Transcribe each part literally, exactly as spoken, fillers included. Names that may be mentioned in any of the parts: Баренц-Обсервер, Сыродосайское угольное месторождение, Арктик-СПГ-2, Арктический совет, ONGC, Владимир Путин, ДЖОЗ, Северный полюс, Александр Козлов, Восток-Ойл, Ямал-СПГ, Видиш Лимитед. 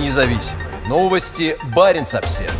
Независимые новости. Баренц-Обсервер.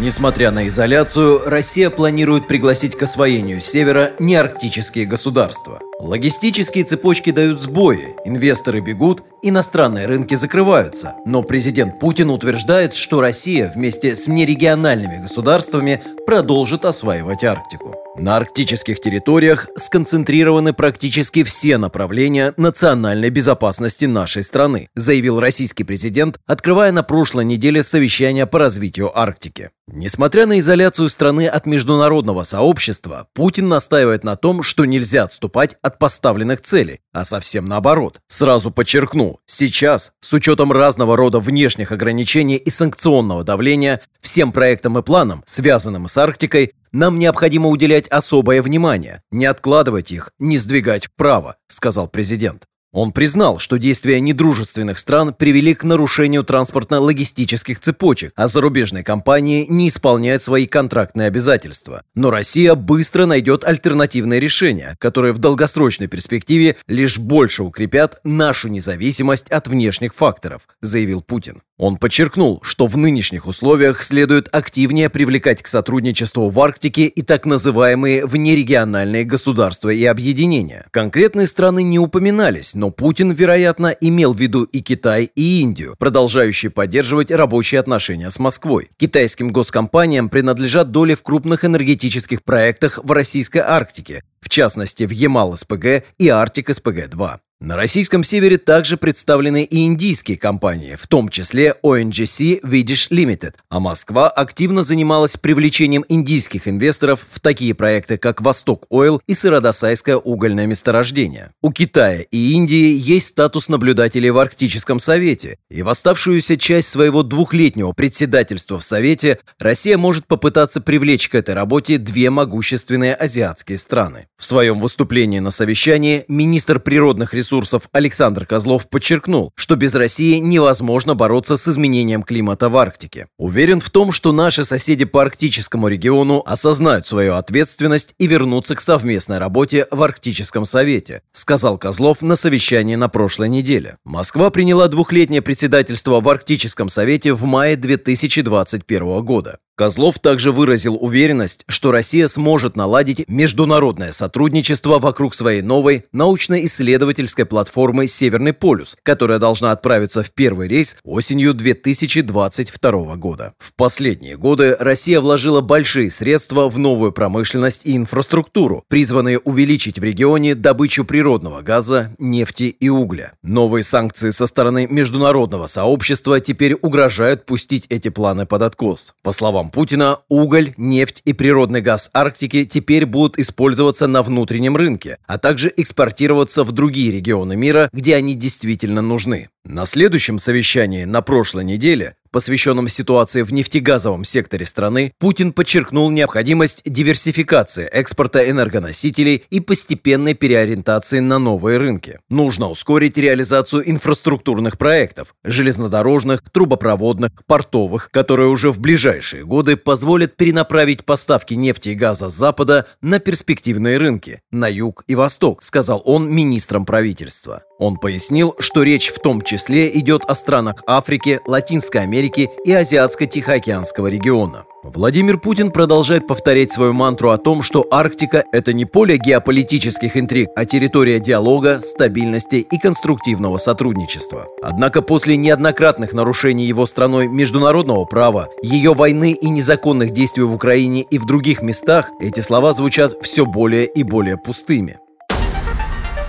Несмотря на изоляцию, Россия планирует пригласить к освоению севера не арктические государства. Логистические цепочки дают сбои, инвесторы бегут, иностранные рынки закрываются. Но президент Путин утверждает, что Россия вместе с нерегиональными государствами продолжит осваивать Арктику. На арктических территориях сконцентрированы практически все направления национальной безопасности нашей страны, заявил российский президент, открывая на прошлой неделе совещание по развитию Арктики. Несмотря на изоляцию страны от международного сообщества, Путин настаивает на том, что нельзя отступать от поставленных целей, а совсем наоборот. Сразу подчеркну, сейчас, с учетом разного рода внешних ограничений и санкционного давления, всем проектам и планам, связанным с Арктикой, нам необходимо уделять особое внимание, не откладывать их, не сдвигать вправо, сказал президент. Он признал, что действия недружественных стран привели к нарушению транспортно-логистических цепочек, а зарубежные компании не исполняют свои контрактные обязательства. Но Россия быстро найдет альтернативные решения, которые в долгосрочной перспективе лишь больше укрепят нашу независимость от внешних факторов, заявил Путин. Он подчеркнул, что в нынешних условиях следует активнее привлекать к сотрудничеству в Арктике и так называемые внерегиональные государства и объединения. Конкретные страны не упоминались, но Путин, вероятно, имел в виду и Китай, и Индию, продолжающие поддерживать рабочие отношения с Москвой. Китайским госкомпаниям принадлежат доли в крупных энергетических проектах в Российской Арктике, в частности в Ямал-СПГ и Арктик-СПГ-два. На российском севере также представлены и индийские компании, в том числе о эн джи си Видиш Лимитед, а Москва активно занималась привлечением индийских инвесторов в такие проекты, как Восток-Ойл и Сыродосайское угольное месторождение. У Китая и Индии есть статус наблюдателей в Арктическом совете, и в оставшуюся часть своего двухлетнего председательства в совете Россия может попытаться привлечь к этой работе две могущественные азиатские страны. В своем выступлении на совещании министр природных ресурсов Ресурсов Александр Козлов подчеркнул, что без России невозможно бороться с изменением климата в Арктике. Уверен в том, что наши соседи по арктическому региону осознают свою ответственность и вернутся к совместной работе в Арктическом совете, сказал Козлов на совещании на прошлой неделе. Москва приняла двухлетнее председательство в Арктическом совете в мае две тысячи двадцать первого года. Козлов также выразил уверенность, что Россия сможет наладить международное сотрудничество вокруг своей новой научно-исследовательской платформы «Северный полюс», которая должна отправиться в первый рейс осенью две тысячи двадцать второго года. В последние годы Россия вложила большие средства в новую промышленность и инфраструктуру, призванные увеличить в регионе добычу природного газа, нефти и угля. Новые санкции со стороны международного сообщества теперь угрожают пустить эти планы под откос. По словам Путина, уголь, нефть и природный газ Арктики теперь будут использоваться на внутреннем рынке, а также экспортироваться в другие регионы мира, где они действительно нужны. На следующем совещании на прошлой неделе, посвященном ситуации в нефтегазовом секторе страны, Путин подчеркнул необходимость диверсификации экспорта энергоносителей и постепенной переориентации на новые рынки. Нужно ускорить реализацию инфраструктурных проектов – железнодорожных, трубопроводных, портовых, которые уже в ближайшие годы позволят перенаправить поставки нефти и газа с Запада на перспективные рынки – на юг и восток, сказал он министрам правительства. Он пояснил, что речь в том числе идет о странах Африки, Латинской Америки и Азиатско-Тихоокеанского региона. Владимир Путин продолжает повторять свою мантру о том, что Арктика – это не поле геополитических интриг, а территория диалога, стабильности и конструктивного сотрудничества. Однако после неоднократных нарушений его страной международного права, ее войны и незаконных действий в Украине и в других местах, эти слова звучат все более и более пустыми.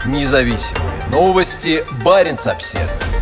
Независимые новости. Баренц-Обсервер.